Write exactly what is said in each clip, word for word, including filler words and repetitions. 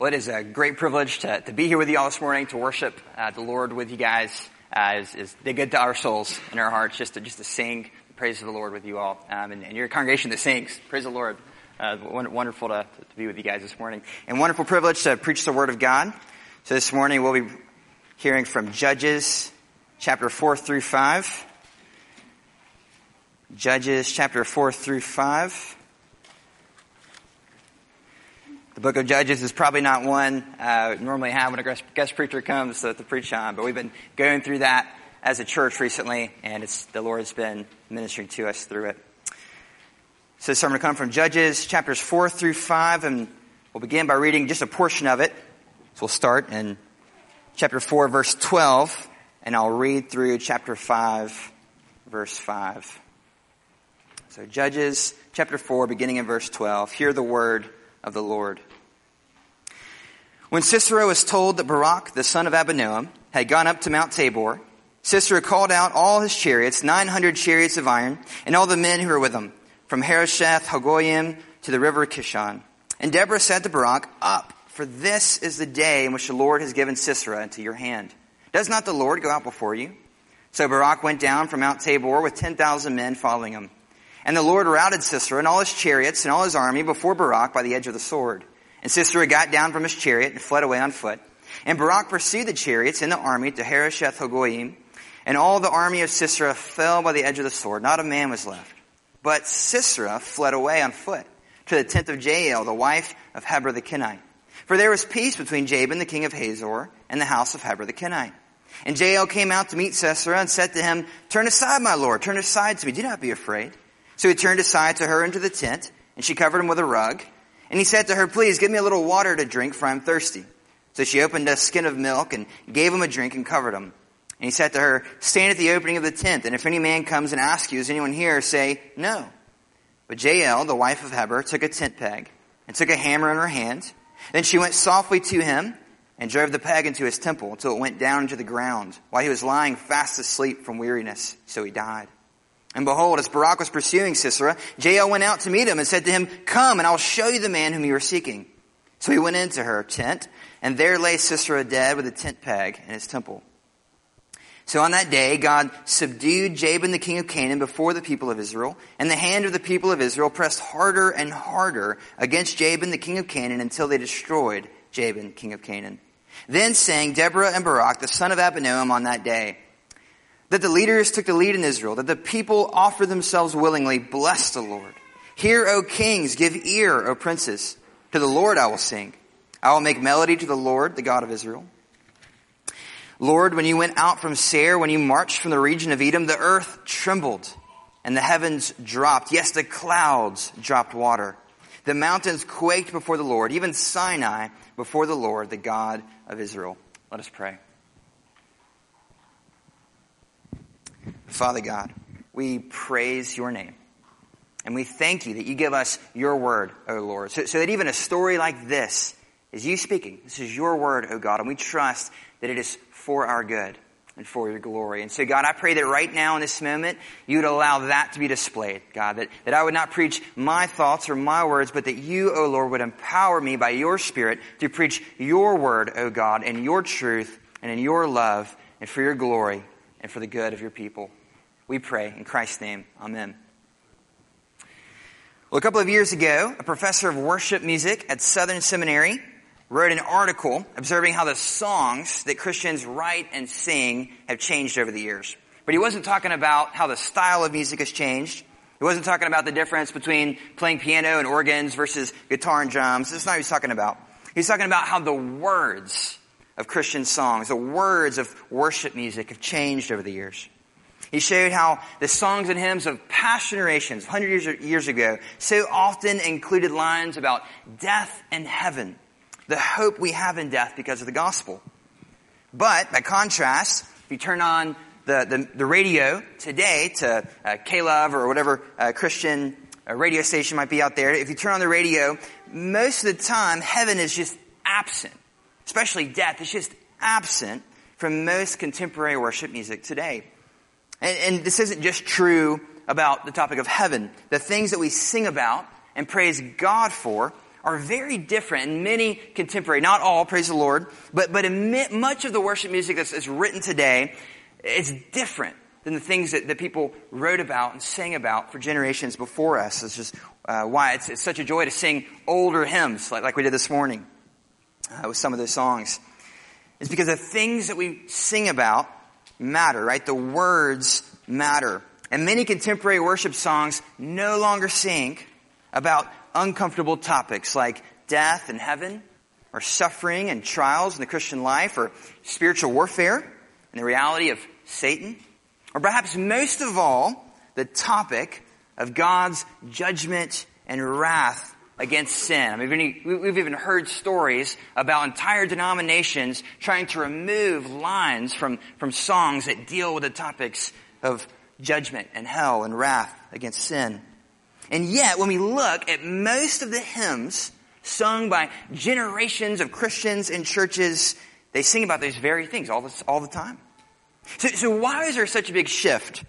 Well, it is a great privilege to, to be here with you all this morning, to worship uh, the Lord with you guys. Uh, is, is they're good to our souls and our hearts just to, just to sing the praise of the Lord with you all. Um, and, and your congregation that sings, praise the Lord. Uh, wonderful to, to be with you guys this morning. And wonderful privilege to preach the Word of God. So this morning we'll be hearing from Judges chapter four through five. Judges chapter four through five. The book of Judges is probably not one uh, normally have when a guest preacher comes to, to preach on, but we've been going through that as a church recently, and it's the Lord's been ministering to us through it. So this sermon will come from Judges chapters four through five, and we'll begin by reading just a portion of it. So we'll start in chapter four, verse twelve, and I'll read through chapter five, verse five. So Judges chapter four, beginning in verse twelve, hear the word of the Lord. When Sisera was told that Barak, the son of Abinoam, had gone up to Mount Tabor, Sisera called out all his chariots, nine hundred chariots of iron, and all the men who were with him, from Harosheth-hagoyim to the river Kishon. And Deborah said to Barak, "Up, for this is the day in which the Lord has given Sisera into your hand. Does not the Lord go out before you?" So Barak went down from Mount Tabor with ten thousand men following him. And the Lord routed Sisera and all his chariots and all his army before Barak by the edge of the sword. And Sisera got down from his chariot and fled away on foot. And Barak pursued the chariots and the army to Harosheth-hagoyim. And all the army of Sisera fell by the edge of the sword. Not a man was left. But Sisera fled away on foot to the tent of Jael, the wife of Heber the Kenite. For there was peace between Jabin, the king of Hazor, and the house of Heber the Kenite. And Jael came out to meet Sisera and said to him, "Turn aside, my lord, turn aside to me. Do not be afraid." So he turned aside to her into the tent, and she covered him with a rug. And he said to her, "Please give me a little water to drink, for I am thirsty." So she opened a skin of milk and gave him a drink and covered him. And he said to her, "Stand at the opening of the tent, and if any man comes and asks you, is anyone here? Say, no." But Jael, the wife of Heber, took a tent peg and took a hammer in her hand. Then she went softly to him and drove the peg into his temple until it went down into the ground, while he was lying fast asleep from weariness. So he died. And behold, as Barak was pursuing Sisera, Jael went out to meet him and said to him, "Come, and I'll show you the man whom you are seeking." So he went into her tent, and there lay Sisera dead with a tent peg in his temple. So on that day, God subdued Jabin, the king of Canaan, before the people of Israel, and the hand of the people of Israel pressed harder and harder against Jabin, the king of Canaan, until they destroyed Jabin, king of Canaan. Then sang Deborah and Barak, the son of Abinoam, on that day, that the leaders took the lead in Israel, that the people offered themselves willingly. Bless the Lord. Hear, O kings, give ear, O princes. To the Lord I will sing. I will make melody to the Lord, the God of Israel. Lord, when you went out from Seir, when you marched from the region of Edom, the earth trembled and the heavens dropped. Yes, the clouds dropped water. The mountains quaked before the Lord, even Sinai before the Lord, the God of Israel. Let us pray. Father God, we praise your name, and we thank you that you give us your word, O Lord, so, so that even a story like this is you speaking. This is your word, O God, and we trust that it is for our good and for your glory. And so, God, I pray that right now in this moment, you would allow that to be displayed, God, that, that I would not preach my thoughts or my words, but that you, O Lord, would empower me by your Spirit to preach your word, O God, in your truth and in your love and for your glory and for the good of your people. We pray in Christ's name. Amen. Well, a couple of years ago, a professor of worship music at Southern Seminary wrote an article observing how the songs that Christians write and sing have changed over the years. But he wasn't talking about how the style of music has changed. He wasn't talking about the difference between playing piano and organs versus guitar and drums. That's not what he was talking about. He was talking about how the words of Christian songs, the words of worship music have changed over the years. He showed how the songs and hymns of past generations, one hundred years ago, so often included lines about death and heaven, the hope we have in death because of the gospel. But, by contrast, if you turn on the, the, the radio today to uh, K-Love or whatever uh, Christian uh, radio station might be out there, if you turn on the radio, most of the time, heaven is just absent, especially death. It's just absent from most contemporary worship music today. And, and this isn't just true about the topic of heaven. The things that we sing about and praise God for are very different in many contemporary, not all, praise the Lord, but, but in much of the worship music that's, that's written today, it's different than the things that, that people wrote about and sang about for generations before us. It's just uh, why it's, it's such a joy to sing older hymns like, like we did this morning uh, with some of those songs. It's because the things that we sing about matter, right? The words matter. And many contemporary worship songs no longer sing about uncomfortable topics like death and heaven, or suffering and trials in the Christian life, or spiritual warfare and the reality of Satan, or perhaps most of all, the topic of God's judgment and wrath against sin. I mean, we've even heard stories about entire denominations trying to remove lines from, from songs that deal with the topics of judgment and hell and wrath against sin. And yet, when we look at most of the hymns sung by generations of Christians in churches, they sing about these very things all, this, all the time. So, so why is there such a big shift?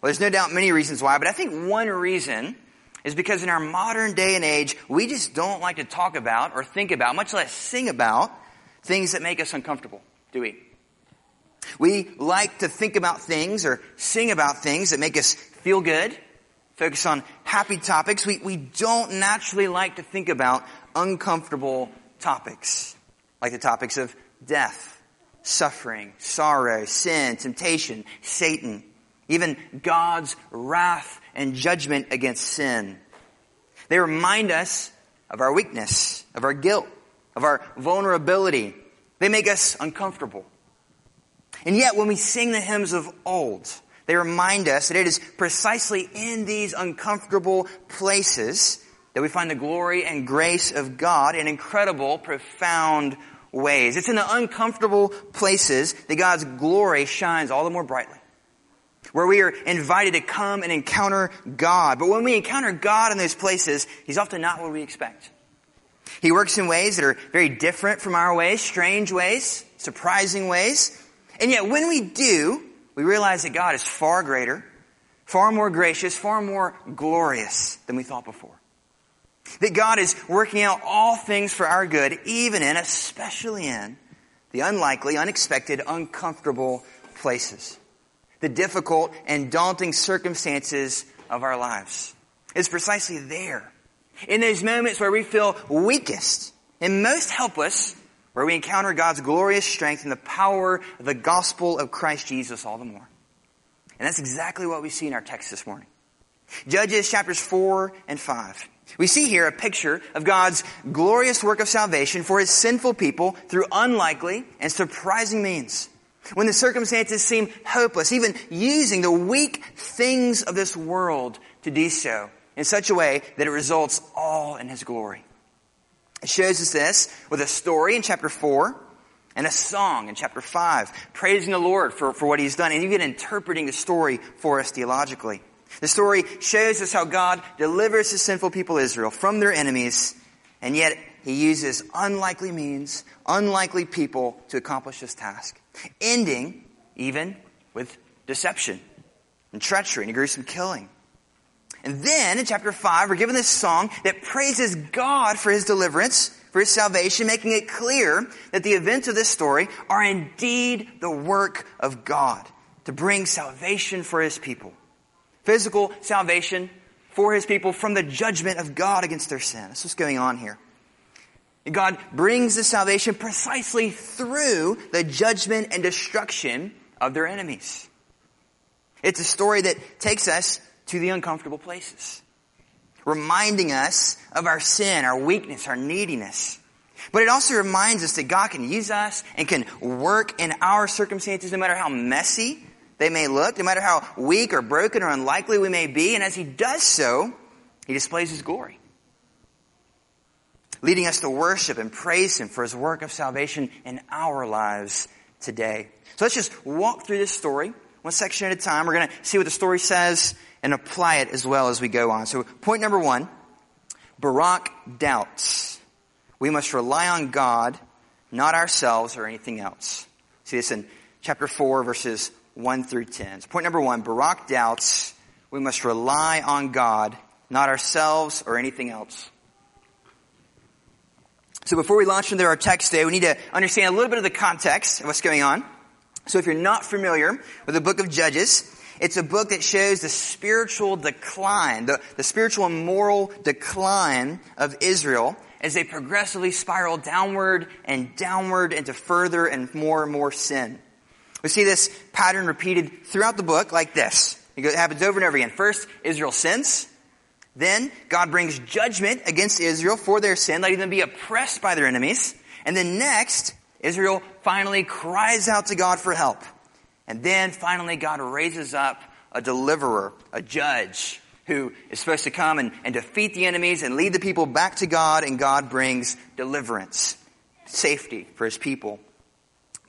Well, there's no doubt many reasons why, but I think one reason is because in our modern day and age, we just don't like to talk about or think about, much less sing about, things that make us uncomfortable, do we? We like to think about things or sing about things that make us feel good, focus on happy topics. We, we don't naturally like to think about uncomfortable topics, like the topics of death, suffering, sorrow, sin, temptation, Satan, even God's wrath and judgment against sin. They remind us of our weakness, of our guilt, of our vulnerability. They make us uncomfortable. And yet, when we sing the hymns of old, they remind us that it is precisely in these uncomfortable places that we find the glory and grace of God in incredible, profound ways. It's in the uncomfortable places that God's glory shines all the more brightly, where we are invited to come and encounter God. But when we encounter God in those places, He's often not what we expect. He works in ways that are very different from our ways, strange ways, surprising ways. And yet when we do, we realize that God is far greater, far more gracious, far more glorious than we thought before. That God is working out all things for our good, even in, especially in, the unlikely, unexpected, uncomfortable places, the difficult and daunting circumstances of our lives. It's precisely there, in those moments where we feel weakest and most helpless, where we encounter God's glorious strength and the power of the gospel of Christ Jesus all the more. And that's exactly what we see in our text this morning. Judges chapters four and five. We see here a picture of God's glorious work of salvation for His sinful people through unlikely and surprising means, when the circumstances seem hopeless, even using the weak things of this world to do so in such a way that it results all in His glory. It shows us this with a story in chapter four and a song in chapter five, praising the Lord for, for what He's done and even interpreting the story for us theologically. The story shows us how God delivers His sinful people Israel from their enemies, and yet He uses unlikely means, unlikely people to accomplish this task, ending even with deception and treachery and a gruesome killing. And then in chapter five, we're given this song that praises God for His deliverance, for His salvation, making it clear that the events of this story are indeed the work of God to bring salvation for His people. Physical salvation for His people from the judgment of God against their sin. That's what's going on here. God brings the salvation precisely through the judgment and destruction of their enemies. It's a story that takes us to the uncomfortable places, reminding us of our sin, our weakness, our neediness. But it also reminds us that God can use us and can work in our circumstances, no matter how messy they may look, no matter how weak or broken or unlikely we may be. And as He does so, He displays His glory, leading us to worship and praise Him for His work of salvation in our lives today. So let's just walk through this story one section at a time. We're going to see what the story says and apply it as well as we go on. So point number one, Barak doubts. We must rely on God, not ourselves or anything else. See this in chapter four, verses one through ten. So point number one, Barak doubts. We must rely on God, not ourselves or anything else. So before we launch into our text today, we need to understand a little bit of the context of what's going on. So if you're not familiar with the book of Judges, it's a book that shows the spiritual decline, the, the spiritual and moral decline of Israel as they progressively spiral downward and downward into further and more and more sin. We see this pattern repeated throughout the book like this. It happens over and over again. First, Israel sins. Then God brings judgment against Israel for their sin, letting them be oppressed by their enemies. And then next, Israel finally cries out to God for help. And then finally God raises up a deliverer, a judge, who is supposed to come and, and defeat the enemies and lead the people back to God, and God brings deliverance, safety for his people.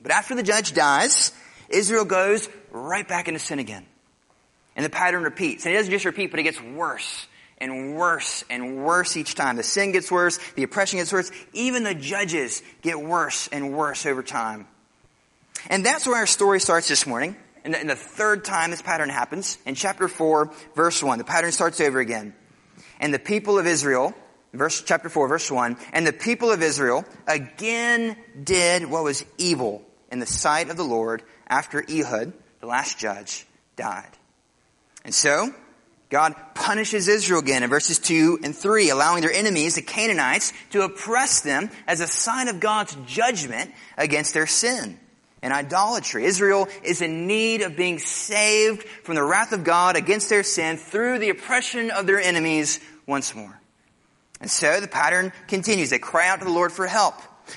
But after the judge dies, Israel goes right back into sin again. And the pattern repeats. And it doesn't just repeat, but it gets worse and worse and worse each time. The sin gets worse, the oppression gets worse, even the judges get worse and worse over time. And that's where our story starts this morning. And the, and the third time this pattern happens, in chapter four, verse one, the pattern starts over again. And the people of Israel, verse chapter four, verse one, and the people of Israel again did what was evil in the sight of the Lord after Ehud, the last judge, died. And so God punishes Israel again in verses two and three, allowing their enemies, the Canaanites, to oppress them as a sign of God's judgment against their sin and idolatry. Israel is in need of being saved from the wrath of God against their sin through the oppression of their enemies once more. And so the pattern continues. They cry out to the Lord for help.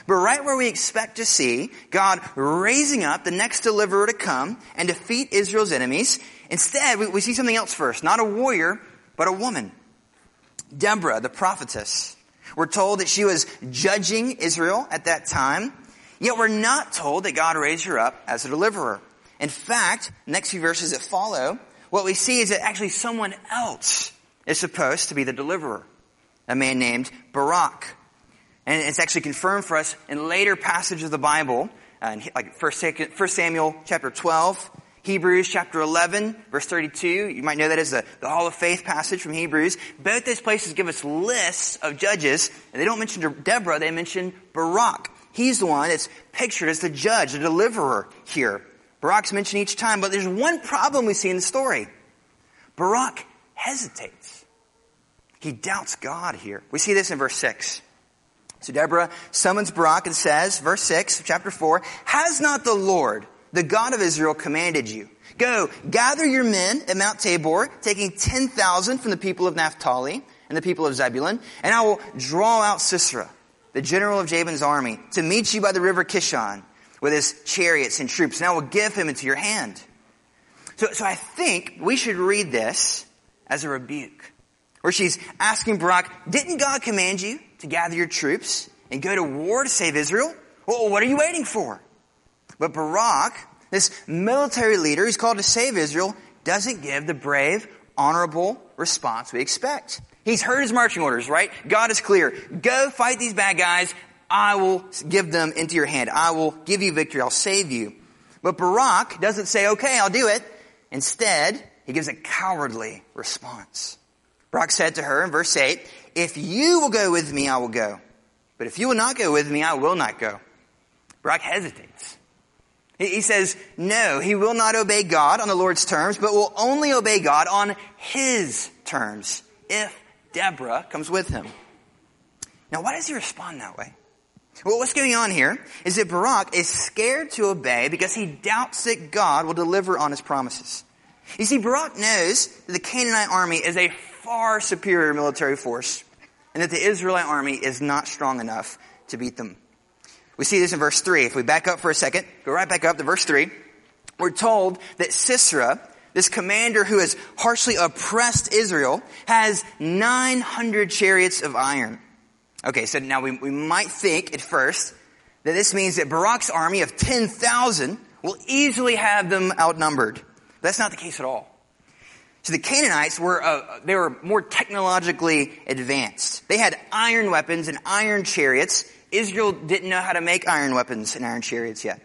But right where we expect to see God raising up the next deliverer to come and defeat Israel's enemies, instead we, we see something else first. Not a warrior, but a woman. Deborah, the prophetess. We're told that she was judging Israel at that time. Yet we're not told that God raised her up as a deliverer. In fact, next few verses that follow, what we see is that actually someone else is supposed to be the deliverer. A man named Barak. And it's actually confirmed for us in later passages of the Bible, uh, like First Samuel chapter twelve, Hebrews chapter eleven, verse thirty-two. You might know that as the, the Hall of Faith passage from Hebrews. Both those places give us lists of judges, and they don't mention Deborah, they mention Barak. He's the one that's pictured as the judge, the deliverer here. Barak's mentioned each time, but there's one problem we see in the story. Barak hesitates. He doubts God here. We see this in verse six. So Deborah summons Barak and says, verse six of chapter four, "Has not the Lord, the God of Israel, commanded you? Go, gather your men at Mount Tabor, taking ten thousand from the people of Naphtali and the people of Zebulun, and I will draw out Sisera, the general of Jabin's army, to meet you by the river Kishon with his chariots and troops, and I will give him into your hand." So, so I think we should read this as a rebuke, where she's asking Barak, didn't God command you to gather your troops and go to war to save Israel? Well, what are you waiting for? But Barak, this military leader who's called to save Israel, doesn't give the brave, honorable response we expect. He's heard his marching orders, right? God is clear. Go fight these bad guys. I will give them into your hand. I will give you victory. I'll save you. But Barak doesn't say, okay, I'll do it. Instead, he gives a cowardly response. Barak said to her in verse eight, "If you will go with me, I will go. But if you will not go with me, I will not go." Barak hesitates. He says, no, he will not obey God on the Lord's terms, but will only obey God on his terms if Deborah comes with him. Now, why does he respond that way? Well, what's going on here is that Barak is scared to obey because he doubts that God will deliver on his promises. You see, Barak knows that the Canaanite army is a far superior military force, and that the Israelite army is not strong enough to beat them. We see this in verse three. If we back up for a second, go right back up to verse three, we're told that Sisera, this commander who has harshly oppressed Israel, has nine hundred chariots of iron. Okay, so now we, we might think at first that this means that Barak's army of ten thousand will easily have them outnumbered. That's not the case at all. So the Canaanites were uh, they were more technologically advanced. They had iron weapons and iron chariots. Israel didn't know how to make iron weapons and iron chariots yet.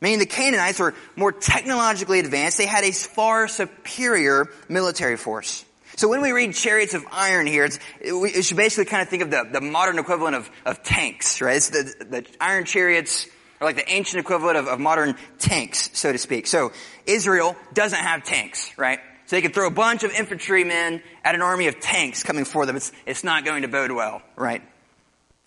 Meaning the Canaanites were more technologically advanced. They had a far superior military force. So when we read chariots of iron here, it's, we it should basically kind of think of the, the modern equivalent of, of tanks, right? It's the, the iron chariots are like the ancient equivalent of, of modern tanks, so to speak. So Israel doesn't have tanks, right? So they can throw a bunch of infantrymen at an army of tanks coming for them. It's, it's not going to bode well, right?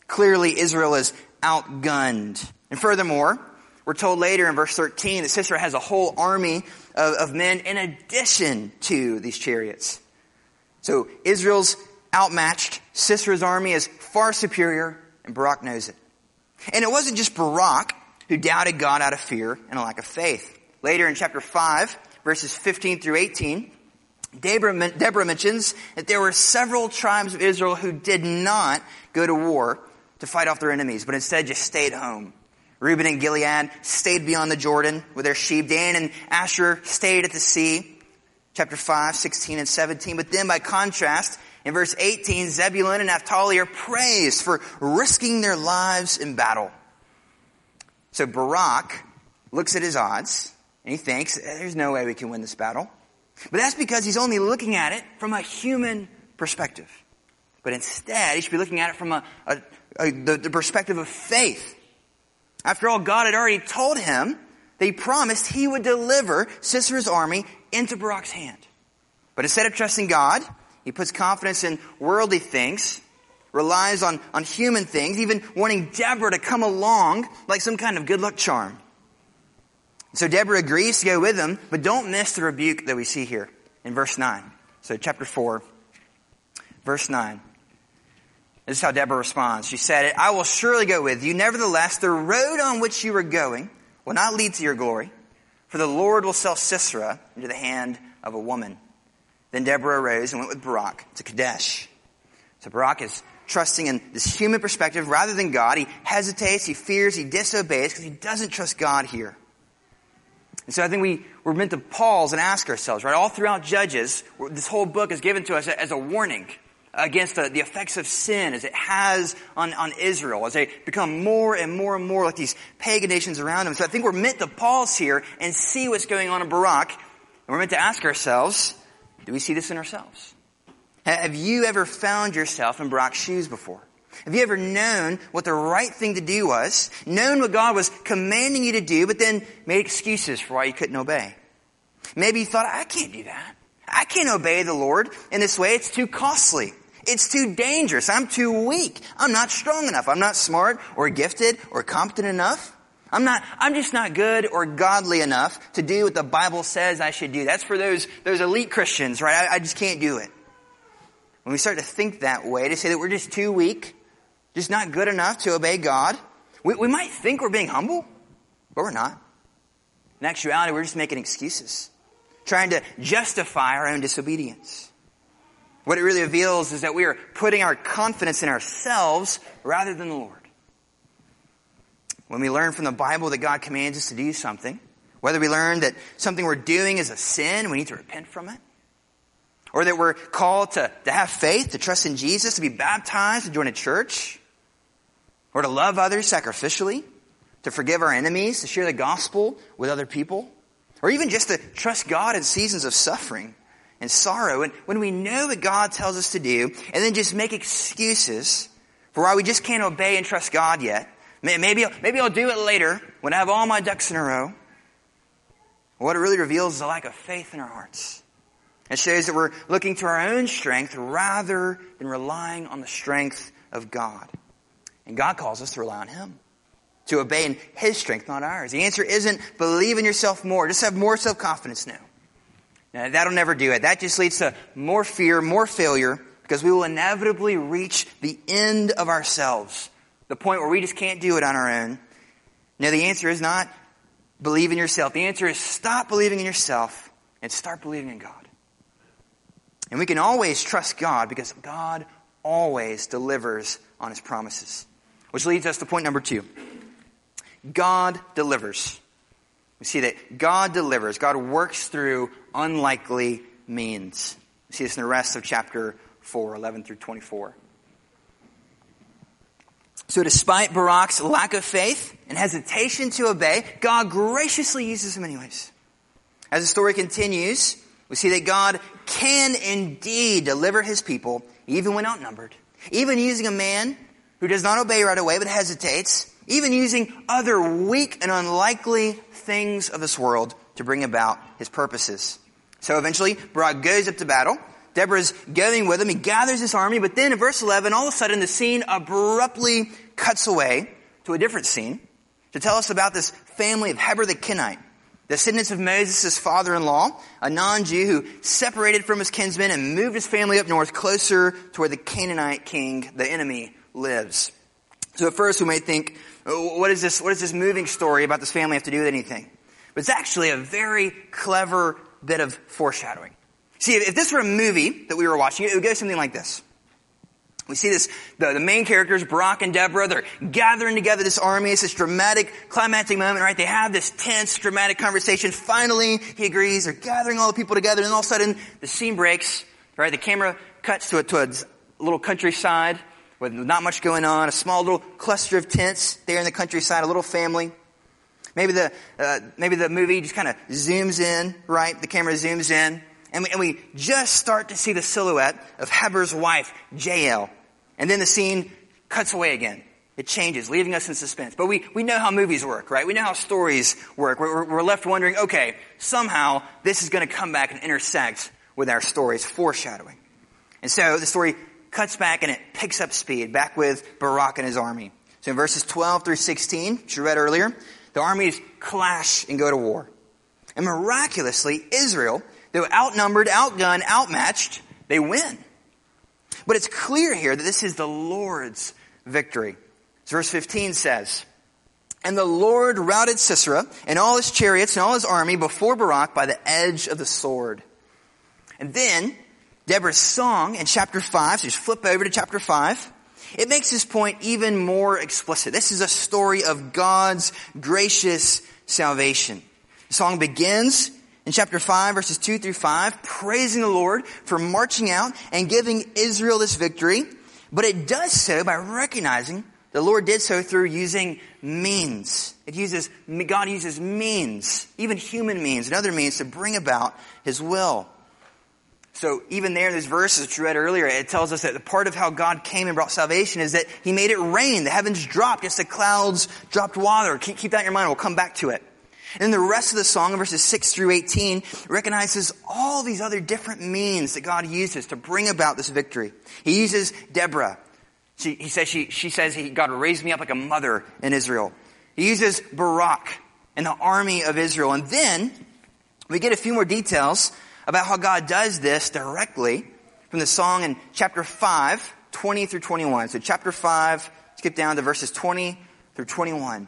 Clearly, Israel is outgunned. And furthermore, we're told later in verse thirteen that Sisera has a whole army of, of men in addition to these chariots. So Israel's outmatched. Sisera's army is far superior, and Barak knows it. And it wasn't just Barak who doubted God out of fear and a lack of faith. Later in chapter five, verses fifteen through eighteen, Deborah, Deborah mentions that there were several tribes of Israel who did not go to war to fight off their enemies, but instead just stayed home. Reuben and Gilead stayed beyond the Jordan with their sheep. Dan and Asher stayed at the sea. Chapter five, sixteen, and seventeen. But then by contrast, in verse eighteen, Zebulun and Naphtali are praised for risking their lives in battle. So Barak looks at his odds, and he thinks, there's no way we can win this battle. But that's because he's only looking at it from a human perspective. But instead, he should be looking at it from a, a, a the, the perspective of faith. After all, God had already told him that he promised he would deliver Sisera's army into Barak's hand. But instead of trusting God, he puts confidence in worldly things, relies on, on human things, even wanting Deborah to come along like some kind of good luck charm. So Deborah agrees to go with him, but don't miss the rebuke that we see here in verse nine. So chapter four, verse nine. This is how Deborah responds. She said, I will surely go with you. Nevertheless, the road on which you are going will not lead to your glory, for the Lord will sell Sisera into the hand of a woman. Then Deborah arose and went with Barak to Kadesh. So Barak is trusting in this human perspective rather than God. He hesitates, he fears, he disobeys because he doesn't trust God here. And so I think we, we're meant to pause and ask ourselves, right? All throughout Judges, this whole book is given to us as a warning against the, the effects of sin as it has on, on Israel, as they become more and more and more like these pagan nations around them. So I think we're meant to pause here and see what's going on in Barak. And we're meant to ask ourselves, do we see this in ourselves? Have you ever found yourself in Barak's shoes before? Have you ever known what the right thing to do was, known what God was commanding you to do, but then made excuses for why you couldn't obey? Maybe you thought, I can't do that. I can't obey the Lord in this way. It's too costly. It's too dangerous. I'm too weak. I'm not strong enough. I'm not smart or gifted or competent enough. I'm not, I'm just not good or godly enough to do what the Bible says I should do. That's for those, those elite Christians, right? I, I just can't do it. When we start to think that way, to say that we're just too weak, just not good enough to obey God, we, we might think we're being humble, but we're not. In actuality, we're just making excuses, trying to justify our own disobedience. What it really reveals is that we are putting our confidence in ourselves rather than the Lord. When we learn from the Bible that God commands us to do something, whether we learn that something we're doing is a sin, we need to repent from it, or that we're called to, to have faith, to trust in Jesus, to be baptized, to join a church, or to love others sacrificially, to forgive our enemies, to share the gospel with other people, or even just to trust God in seasons of suffering and sorrow, and when we know what God tells us to do, and then just make excuses for why we just can't obey and trust God yet. Maybe, maybe I'll do it later when I have all my ducks in a row. What it really reveals is a lack of faith in our hearts. It shows that we're looking to our own strength rather than relying on the strength of God. And God calls us to rely on Him, to obey in His strength, not ours. The answer isn't believe in yourself more. Just have more self-confidence now. Now, that'll never do it. That just leads to more fear, more failure, because we will inevitably reach the end of ourselves, the point where we just can't do it on our own. No, the answer is not believe in yourself. The answer is stop believing in yourself and start believing in God. And we can always trust God because God always delivers on His promises, which leads us to point number two. God delivers. We see that God delivers. God works through unlikely means. We see this in the rest of chapter four, eleven through twenty-four. So despite Barak's lack of faith and hesitation to obey, God graciously uses him anyways. As the story continues, we see that God can indeed deliver his people, even when outnumbered, even using a man who does not obey right away but hesitates, even using other weak and unlikely things of this world to bring about his purposes. So eventually, Barak goes up to battle. Deborah's going with him. He gathers his army. But then in verse eleven, all of a sudden, the scene abruptly cuts away to a different scene to tell us about this family of Heber the Kenite, descendants of Moses' father-in-law, a non-Jew who separated from his kinsmen and moved his family up north closer to where the Canaanite king, the enemy, lives. So at first we may think, oh, what is this, what does this moving story about this family have to do with anything? But it's actually a very clever bit of foreshadowing. See, if this were a movie that we were watching, it would go something like this. We see this, the, the main characters, Barak and Deborah, they're gathering together this army. It's this dramatic, climactic moment, right? They have this tense, dramatic conversation. Finally, he agrees. They're gathering all the people together, and all of a sudden, the scene breaks, right? The camera cuts to a, to a little countryside with not much going on, a small little cluster of tents there in the countryside, a little family. Maybe the, uh, maybe the movie just kind of zooms in, right? The camera zooms in. And we, and we just start to see the silhouette of Heber's wife, Jael. And then the scene cuts away again. It changes, leaving us in suspense. But we, we know how movies work, right? We know how stories work. We're, we're left wondering, okay, somehow this is going to come back and intersect with our stories, foreshadowing. And so the story cuts back and it picks up speed, back with Barak and his army. So in verses twelve through sixteen, which you read earlier, the armies clash and go to war. And miraculously, Israel, they were outnumbered, outgunned, outmatched. They win. But it's clear here that this is the Lord's victory. So verse fifteen says, "And the Lord routed Sisera and all his chariots and all his army before Barak by the edge of the sword." And then Deborah's song in chapter five, so just flip over to chapter five. It makes this point even more explicit. This is a story of God's gracious salvation. The song begins in chapter five, verses two through five, praising the Lord for marching out and giving Israel this victory. But it does so by recognizing the Lord did so through using means. It uses, God uses means, even human means and other means to bring about his will. So even there in those verses that you read earlier, it tells us that the part of how God came and brought salvation is that he made it rain. The heavens dropped, just the clouds dropped water. Keep, keep that in your mind. We'll come back to it. And then the rest of the song, verses six through eighteen, recognizes all these other different means that God uses to bring about this victory. He uses Deborah. She, he says, she, she says, he, God raised me up like a mother in Israel. He uses Barak and the army of Israel. And then we get a few more details about how God does this directly from the song in chapter five, twenty through twenty-one. So chapter five, skip down to verses twenty through twenty-one.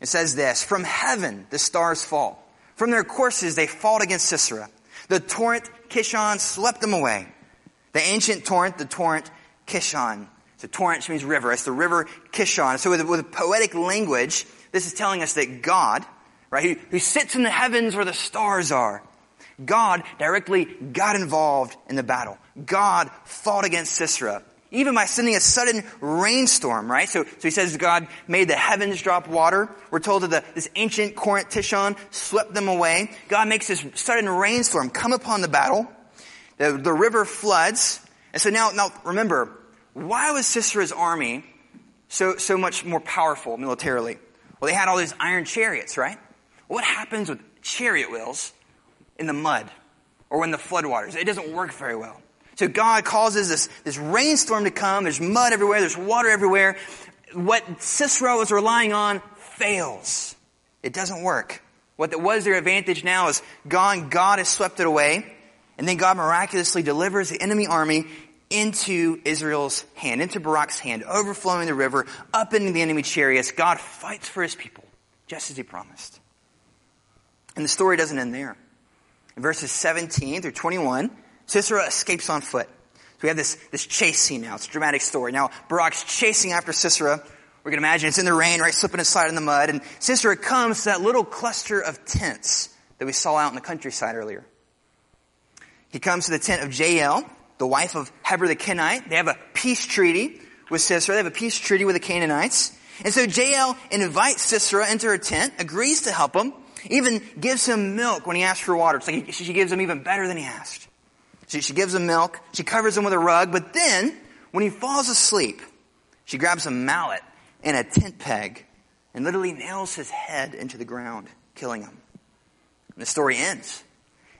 It says this, "From heaven the stars fall. From their courses they fought against Sisera. The torrent Kishon swept them away." The ancient torrent, the torrent Kishon. So torrent means river. It's the river Kishon. So with, with poetic language, this is telling us that God, right, who, who sits in the heavens where the stars are, God directly got involved in the battle. God fought against Sisera, even by sending a sudden rainstorm, right? So, so he says God made the heavens drop water. We're told that the, this ancient torrent Kishon swept them away. God makes this sudden rainstorm come upon the battle. The, the river floods. And so now, now remember, why was Sisera's army so, so much more powerful militarily? Well, they had all these iron chariots, right? What happens with chariot wheels in the mud or in the floodwaters? It doesn't work very well. So God causes this, this rainstorm to come. There's mud everywhere. There's water everywhere. What Sisera was relying on fails. It doesn't work. What was their advantage now is gone. God has swept it away. And then God miraculously delivers the enemy army into Israel's hand, into Barak's hand, overflowing the river, up into the enemy chariots. God fights for his people, just as he promised. And the story doesn't end there. In verses seventeen through twenty-one, Sisera escapes on foot. So we have this, this chase scene now. It's a dramatic story. Now, Barak's chasing after Sisera. We're going to imagine it's in the rain, right? Slipping and sliding in the mud. And Sisera comes to that little cluster of tents that we saw out in the countryside earlier. He comes to the tent of Jael, the wife of Heber the Kenite. They have a peace treaty with Sisera. They have a peace treaty with the Canaanites. And so Jael invites Sisera into her tent, agrees to help him, Even gives him milk when he asks for water. It's like she gives him even better than he asked. She, she gives him milk. She covers him with a rug. But then, when he falls asleep, she grabs a mallet and a tent peg and literally nails his head into the ground, killing him. And the story ends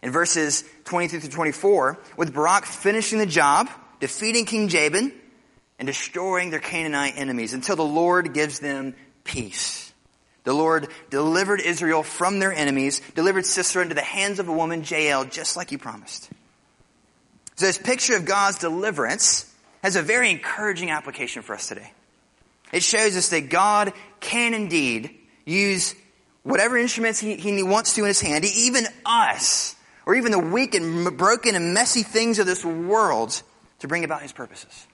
in verses twenty-three through twenty-four with Barak finishing the job, defeating King Jabin, and destroying their Canaanite enemies until the Lord gives them peace. The Lord delivered Israel from their enemies, delivered Sisera into the hands of a woman, Jael, just like he promised. So this picture of God's deliverance has a very encouraging application for us today. It shows us that God can indeed use whatever instruments he, he wants to in his hand, even us, or even the weak and broken and messy things of this world, to bring about his purposes.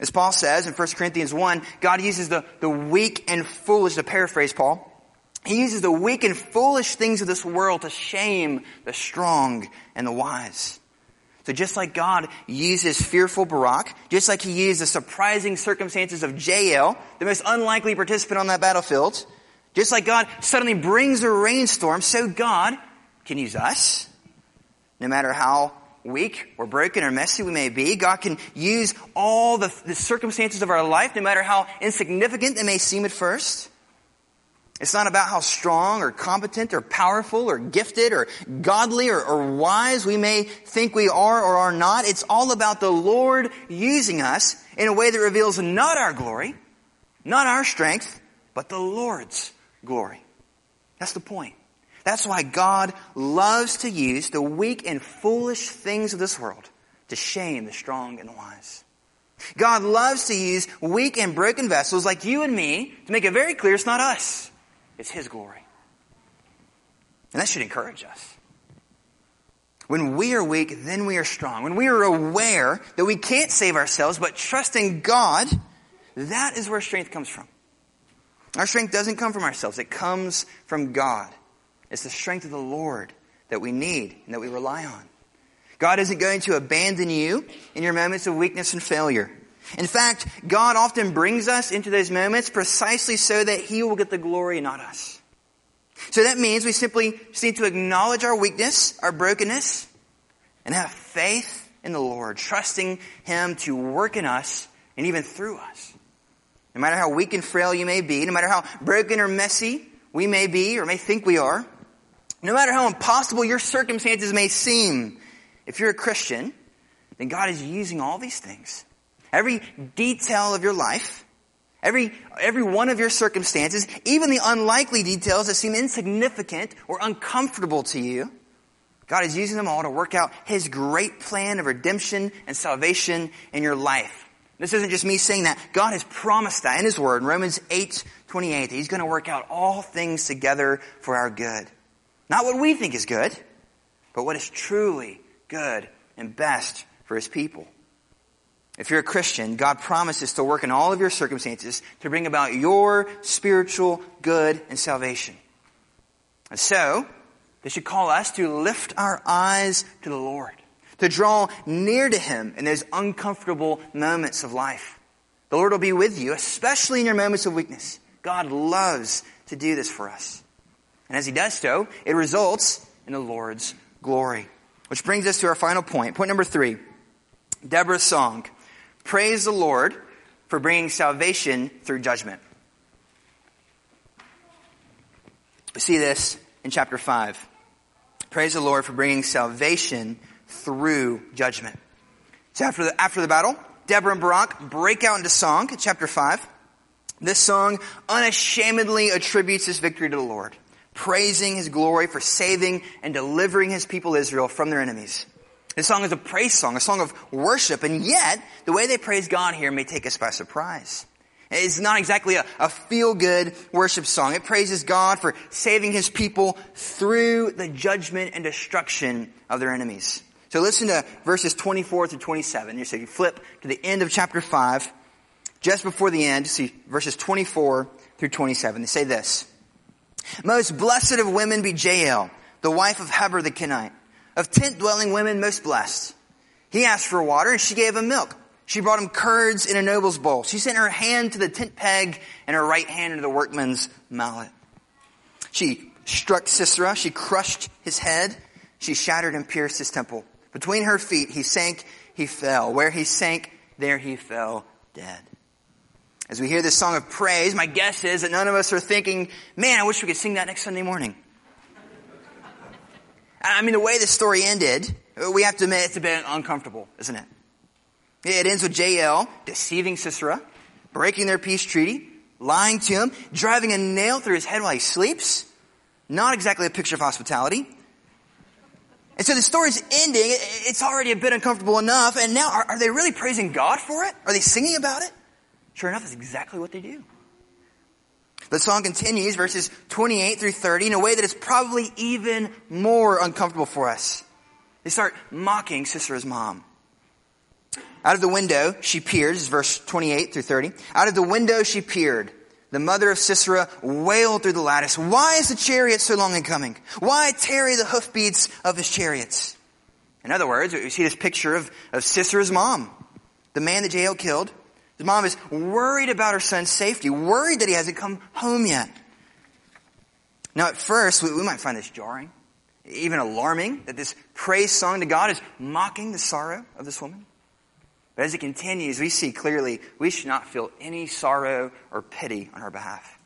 As Paul says in First Corinthians one, God uses the, the weak and foolish, to paraphrase Paul, he uses the weak and foolish things of this world to shame the strong and the wise. So just like God uses fearful Barak, just like he used the surprising circumstances of Jael, the most unlikely participant on that battlefield, just like God suddenly brings a rainstorm, so God can use us, no matter how weak or broken or messy we may be. God can use all the, the circumstances of our life, no matter how insignificant they may seem at first. It's not about how strong or competent or powerful or gifted or godly or, or wise we may think we are or are not. It's all about the Lord using us in a way that reveals not our glory, not our strength, but the Lord's glory. That's the point. That's why God loves to use the weak and foolish things of this world to shame the strong and the wise. God loves to use weak and broken vessels like you and me to make it very clear it's not us. It's his glory. And that should encourage us. When we are weak, then we are strong. When we are aware that we can't save ourselves, but trust in God, that is where strength comes from. Our strength doesn't come from ourselves. It comes from God. It's the strength of the Lord that we need and that we rely on. God isn't going to abandon you in your moments of weakness and failure. In fact, God often brings us into those moments precisely so that he will get the glory, not us. So that means we simply just need to acknowledge our weakness, our brokenness, and have faith in the Lord, trusting him to work in us and even through us. No matter how weak and frail you may be, no matter how broken or messy we may be or may think we are, no matter how impossible your circumstances may seem, if you're a Christian, then God is using all these things. Every detail of your life, every, every one of your circumstances, even the unlikely details that seem insignificant or uncomfortable to you, God is using them all to work out his great plan of redemption and salvation in your life. This isn't just me saying that. God has promised that in his word, in Romans eight twenty-eight, that he's going to work out all things together for our good. Not what we think is good, but what is truly good and best for his people. If you're a Christian, God promises to work in all of your circumstances to bring about your spiritual good and salvation. And so, this should call us to lift our eyes to the Lord, to draw near to him in those uncomfortable moments of life. The Lord will be with you, especially in your moments of weakness. God loves to do this for us. And as he does so, it results in the Lord's glory. Which brings us to our final point. Point number three, Deborah's song. Praise the Lord for bringing salvation through judgment. We see this in chapter five. Praise the Lord for bringing salvation through judgment. So after the, after the battle, Deborah and Barak break out into song in chapter five. This song unashamedly attributes this victory to the Lord, praising his glory for saving and delivering his people Israel from their enemies. This song is a praise song, a song of worship, and yet the way they praise God here may take us by surprise. It's not exactly a, a feel-good worship song. It praises God for saving his people through the judgment and destruction of their enemies. So listen to verses twenty-four through twenty-seven. So you flip to the end of chapter five, just before the end, see verses twenty-four through twenty-seven. They say this: "Most blessed of women be Jael, the wife of Heber the Kenite. Of tent-dwelling women, most blessed. He asked for water, and she gave him milk. She brought him curds in a noble's bowl. She sent her hand to the tent peg and her right hand to the workman's mallet. She struck Sisera. She crushed his head. She shattered and pierced his temple. Between her feet he sank, he fell. Where he sank, there he fell dead. As we hear this song of praise, my guess is that none of us are thinking, man, I wish we could sing that next Sunday morning. I mean, the way this story ended, we have to admit it's a bit uncomfortable, isn't it? It ends with Jael deceiving Sisera, breaking their peace treaty, lying to him, driving a nail through his head while he sleeps. Not exactly a picture of hospitality. And so the story's ending. It's already a bit uncomfortable enough. And now, are, are they really praising God for it? Are they singing about it? Sure enough, that's exactly what they do. The song continues, verses twenty-eight through thirty, in a way that is probably even more uncomfortable for us. They start mocking Sisera's mom. Out of the window she peered, verse twenty-eight through thirty. Out of the window she peered. The mother of Sisera wailed through the lattice. Why is the chariot so long in coming? Why tarry the hoofbeats of his chariots? In other words, we see this picture of, of Sisera's mom, the man that Jael killed. His mom is worried about her son's safety, worried that he hasn't come home yet. Now, at first, we, we might find this jarring, even alarming, that this praise song to God is mocking the sorrow of this woman. But as it continues, we see clearly we should not feel any sorrow or pity on her behalf.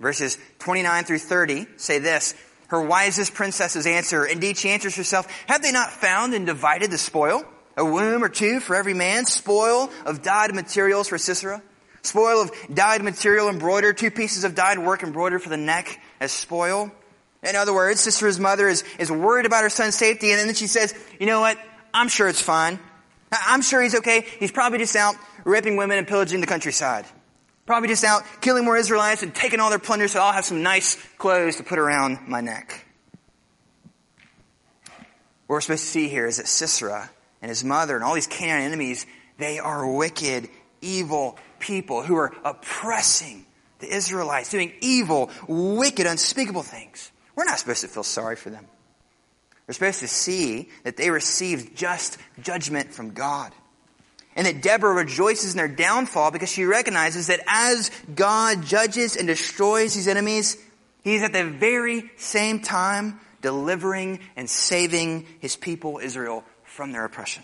Verses twenty-nine through thirty say this, her wisest princesses answer. Indeed, she answers herself, have they not found and divided the spoil? A womb or two for every man, spoil of dyed materials for Sisera, spoil of dyed material embroidered, two pieces of dyed work embroidered for the neck as spoil. In other words, Sisera's mother is, is worried about her son's safety, and then she says, you know what, I'm sure it's fine. I'm sure he's okay. He's probably just out raping women and pillaging the countryside. Probably just out killing more Israelites and taking all their plunder so I'll have some nice clothes to put around my neck. What we're supposed to see here is that Sisera and his mother and all these Canaan enemies, they are wicked, evil people who are oppressing the Israelites, doing evil, wicked, unspeakable things. We're not supposed to feel sorry for them. We're supposed to see that they received just judgment from God. And that Deborah rejoices in their downfall because she recognizes that as God judges and destroys these enemies, he's at the very same time delivering and saving his people, Israel, from their oppression.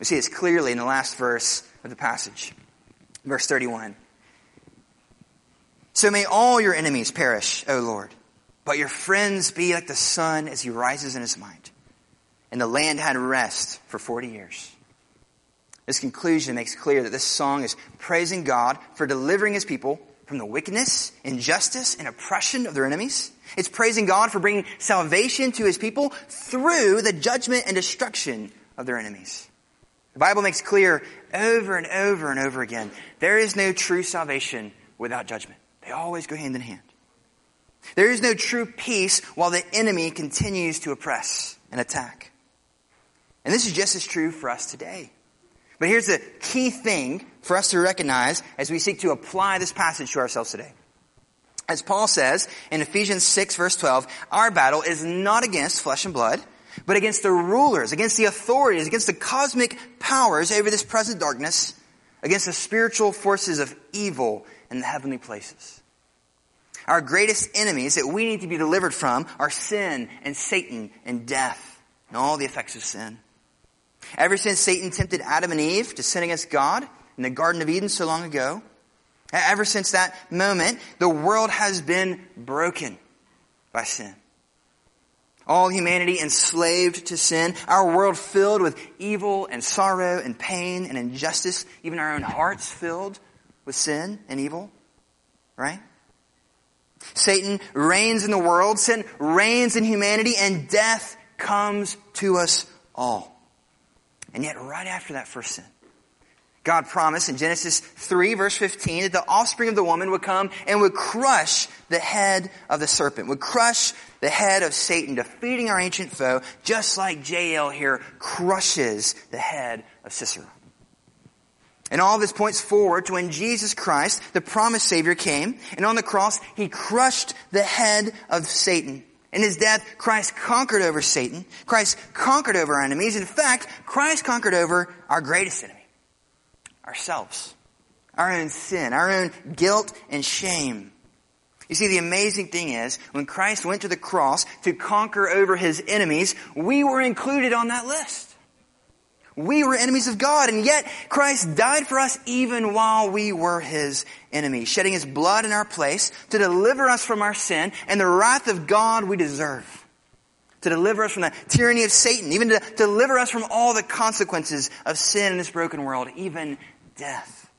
We see this clearly in the last verse of the passage. Verse thirty-one. So may all your enemies perish, O Lord, but your friends be like the sun as he rises in his might. And the land had rest for forty years. This conclusion makes clear that this song is praising God for delivering his people from the wickedness, injustice, and oppression of their enemies. It's praising God for bringing salvation to his people through the judgment and destruction of their enemies. The Bible makes clear over and over and over again, there is no true salvation without judgment. They always go hand in hand. There is no true peace while the enemy continues to oppress and attack. And this is just as true for us today. But here's the key thing for us to recognize as we seek to apply this passage to ourselves today. As Paul says in Ephesians six, verse twelve, our battle is not against flesh and blood, but against the rulers, against the authorities, against the cosmic powers over this present darkness, against the spiritual forces of evil in the heavenly places. Our greatest enemies that we need to be delivered from are sin and Satan and death and all the effects of sin. Ever since Satan tempted Adam and Eve to sin against God in the Garden of Eden so long ago, ever since that moment, the world has been broken by sin. All humanity enslaved to sin, our world filled with evil and sorrow and pain and injustice, even our own hearts filled with sin and evil, right? Satan reigns in the world, sin reigns in humanity, and death comes to us all. And yet, right after that first sin, God promised in Genesis three, verse fifteen, that the offspring of the woman would come and would crush the head of the serpent, would crush the head of Satan, defeating our ancient foe, just like Jael here crushes the head of Sisera. And all this points forward to when Jesus Christ, the promised Savior, came, and on the cross, he crushed the head of Satan. In his death, Christ conquered over Satan. Christ conquered over our enemies. In fact, Christ conquered over our greatest enemy. Ourselves, our own sin, our own guilt and shame. You see, the amazing thing is, when Christ went to the cross to conquer over his enemies, we were included on that list. We were enemies of God, and yet Christ died for us even while we were his enemies, shedding his blood in our place to deliver us from our sin and the wrath of God we deserve, to deliver us from the tyranny of Satan, even to deliver us from all the consequences of sin in this broken world, even death.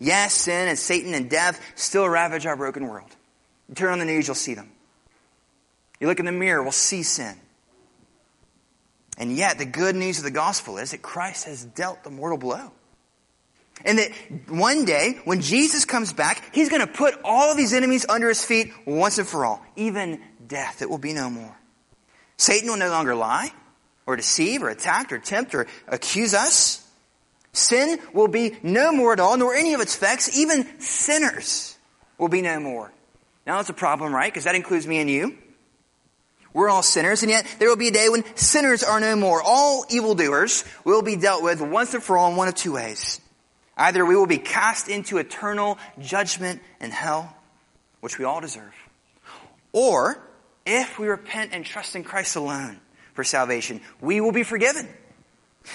Yes, sin and Satan and death still ravage our broken world. You turn on the news, you'll see them. You look in the mirror, we'll see sin. And yet, the good news of the gospel is that Christ has dealt the mortal blow. And that one day, when Jesus comes back, he's going to put all these enemies under his feet once and for all. Even death, it will be no more. Satan will no longer lie, or deceive, or attack, or tempt, or accuse us. Sin will be no more at all, nor any of its effects. Even sinners will be no more. Now that's a problem, right? Because that includes me and you. We're all sinners, and yet there will be a day when sinners are no more. All evildoers will be dealt with once and for all in one of two ways. Either we will be cast into eternal judgment and hell, which we all deserve. Or, if we repent and trust in Christ alone for salvation, we will be forgiven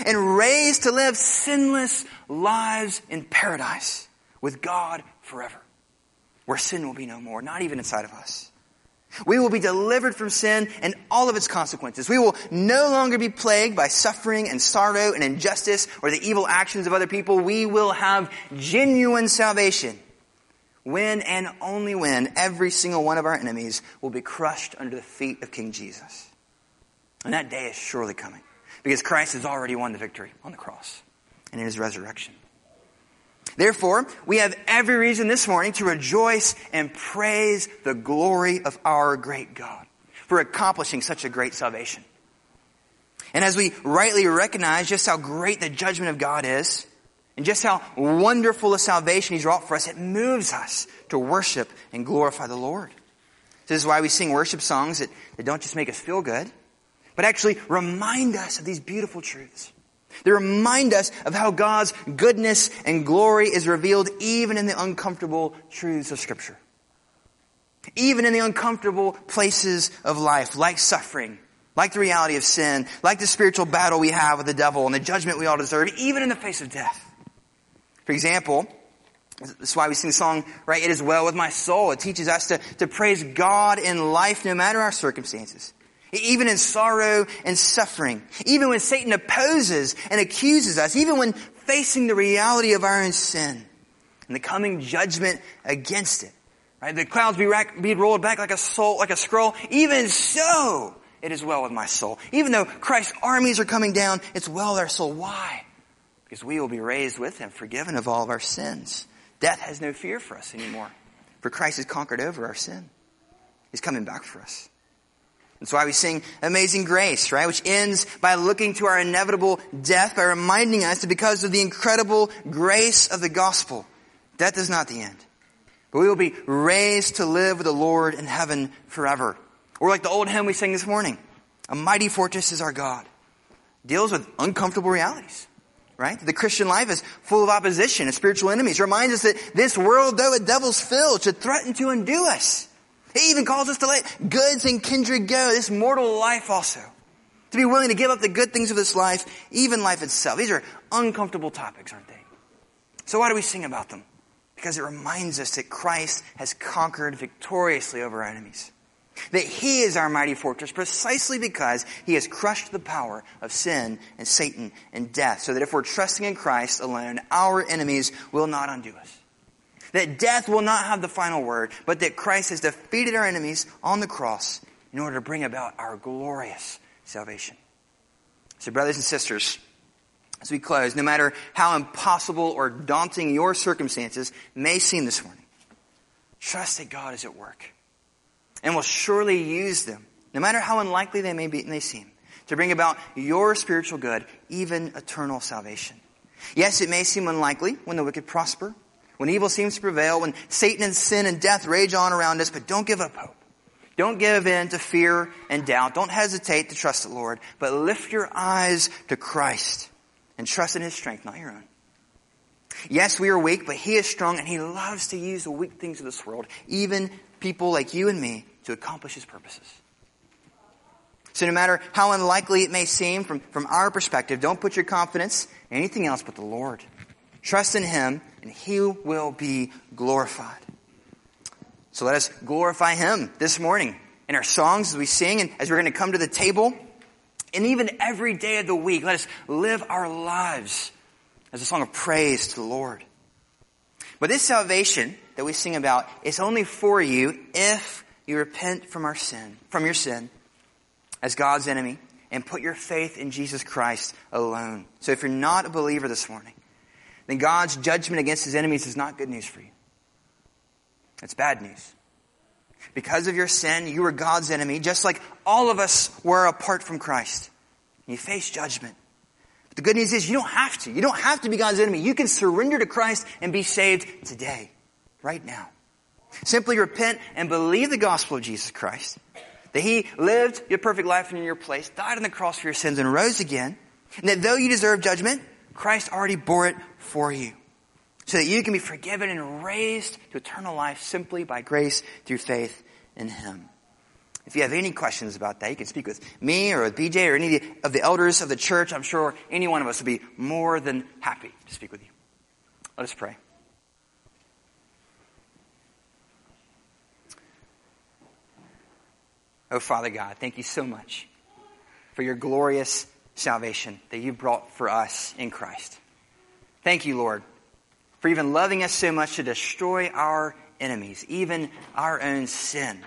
and raised to live sinless lives in paradise with God forever, where sin will be no more, not even inside of us. We will be delivered from sin and all of its consequences. We will no longer be plagued by suffering and sorrow and injustice or the evil actions of other people. We will have genuine salvation when and only when every single one of our enemies will be crushed under the feet of King Jesus. And that day is surely coming, because Christ has already won the victory on the cross and in his resurrection. Therefore, we have every reason this morning to rejoice and praise the glory of our great God for accomplishing such a great salvation. And as we rightly recognize just how great the judgment of God is and just how wonderful the salvation he's wrought for us, it moves us to worship and glorify the Lord. This is why we sing worship songs that, that don't just make us feel good, but actually remind us of these beautiful truths. They remind us of how God's goodness and glory is revealed even in the uncomfortable truths of Scripture. Even in the uncomfortable places of life, like suffering, like the reality of sin, like the spiritual battle we have with the devil and the judgment we all deserve, even in the face of death. For example, that's why we sing the song, right, It Is Well With My Soul. It teaches us to, to praise God in life no matter our circumstances. Even in sorrow and suffering, even when Satan opposes and accuses us, even when facing the reality of our own sin and the coming judgment against it, right? The clouds be, rack, be rolled back like a soul, like a scroll. Even so, it is well with my soul. Even though Christ's armies are coming down, it's well with our soul. Why? Because we will be raised with him, forgiven of all of our sins. Death has no fear for us anymore, for Christ has conquered over our sin. He's coming back for us. That's why we sing Amazing Grace, right? Which ends by looking to our inevitable death, by reminding us that because of the incredible grace of the gospel, death is not the end. But we will be raised to live with the Lord in heaven forever. Or like the old hymn we sang this morning, A Mighty Fortress Is Our God. Deals with uncomfortable realities, right? The Christian life is full of opposition and spiritual enemies. It reminds us that this world, though a devil's filled, should threaten to undo us. He even calls us to let goods and kindred go, this mortal life also. To be willing to give up the good things of this life, even life itself. These are uncomfortable topics, aren't they? So why do we sing about them? Because it reminds us that Christ has conquered victoriously over our enemies. That he is our mighty fortress precisely because he has crushed the power of sin and Satan and death. So that if we're trusting in Christ alone, our enemies will not undo us. That death will not have the final word, but that Christ has defeated our enemies on the cross in order to bring about our glorious salvation. So brothers and sisters, as we close, no matter how impossible or daunting your circumstances may seem this morning, trust that God is at work and will surely use them, no matter how unlikely they may be and they seem, to bring about your spiritual good, even eternal salvation. Yes, it may seem unlikely when the wicked prosper, when evil seems to prevail, when Satan and sin and death rage on around us, but don't give up hope. Don't give in to fear and doubt. Don't hesitate to trust the Lord, but lift your eyes to Christ and trust in his strength, not your own. Yes, we are weak, but he is strong, and he loves to use the weak things of this world, even people like you and me, to accomplish his purposes. So no matter how unlikely it may seem from, from our perspective, don't put your confidence in anything else but the Lord. Trust in him, and he will be glorified. So let us glorify him this morning in our songs as we sing, and as we're going to come to the table. And even every day of the week, let us live our lives as a song of praise to the Lord. But this salvation that we sing about is only for you if you repent from our sin, from your sin as God's enemy, and put your faith in Jesus Christ alone. So if you're not a believer this morning, then God's judgment against his enemies is not good news for you. It's bad news. Because of your sin, you were God's enemy, just like all of us were apart from Christ. And you face judgment. But the good news is you don't have to. You don't have to be God's enemy. You can surrender to Christ and be saved today, right now. Simply repent and believe the gospel of Jesus Christ, that he lived your perfect life in your place, died on the cross for your sins, and rose again, and that though you deserve judgment, Christ already bore it for you, so that you can be forgiven and raised to eternal life simply by grace through faith in him. If you have any questions about that, you can speak with me or with B J or any of the elders of the church. I'm sure any one of us would be more than happy to speak with you. Let us pray. Oh, Father God, thank you so much for your glorious salvation that you brought for us in Christ. Thank you, Lord, for even loving us so much to destroy our enemies, even our own sin,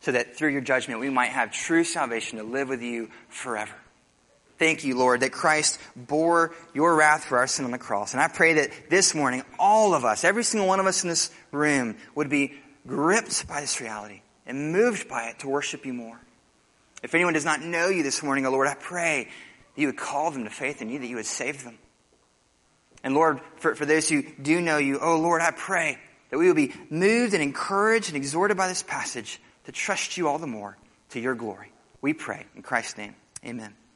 so that through your judgment we might have true salvation to live with you forever. Thank you, Lord, that Christ bore your wrath for our sin on the cross. And I pray that this morning, all of us, every single one of us in this room, would be gripped by this reality and moved by it to worship you more. If anyone does not know you this morning, O Lord, I pray that you would call them to faith in you, that you would save them. And Lord, for, for those who do know you, oh Lord, I pray that we will be moved and encouraged and exhorted by this passage to trust you all the more to your glory. We pray in Christ's name. Amen.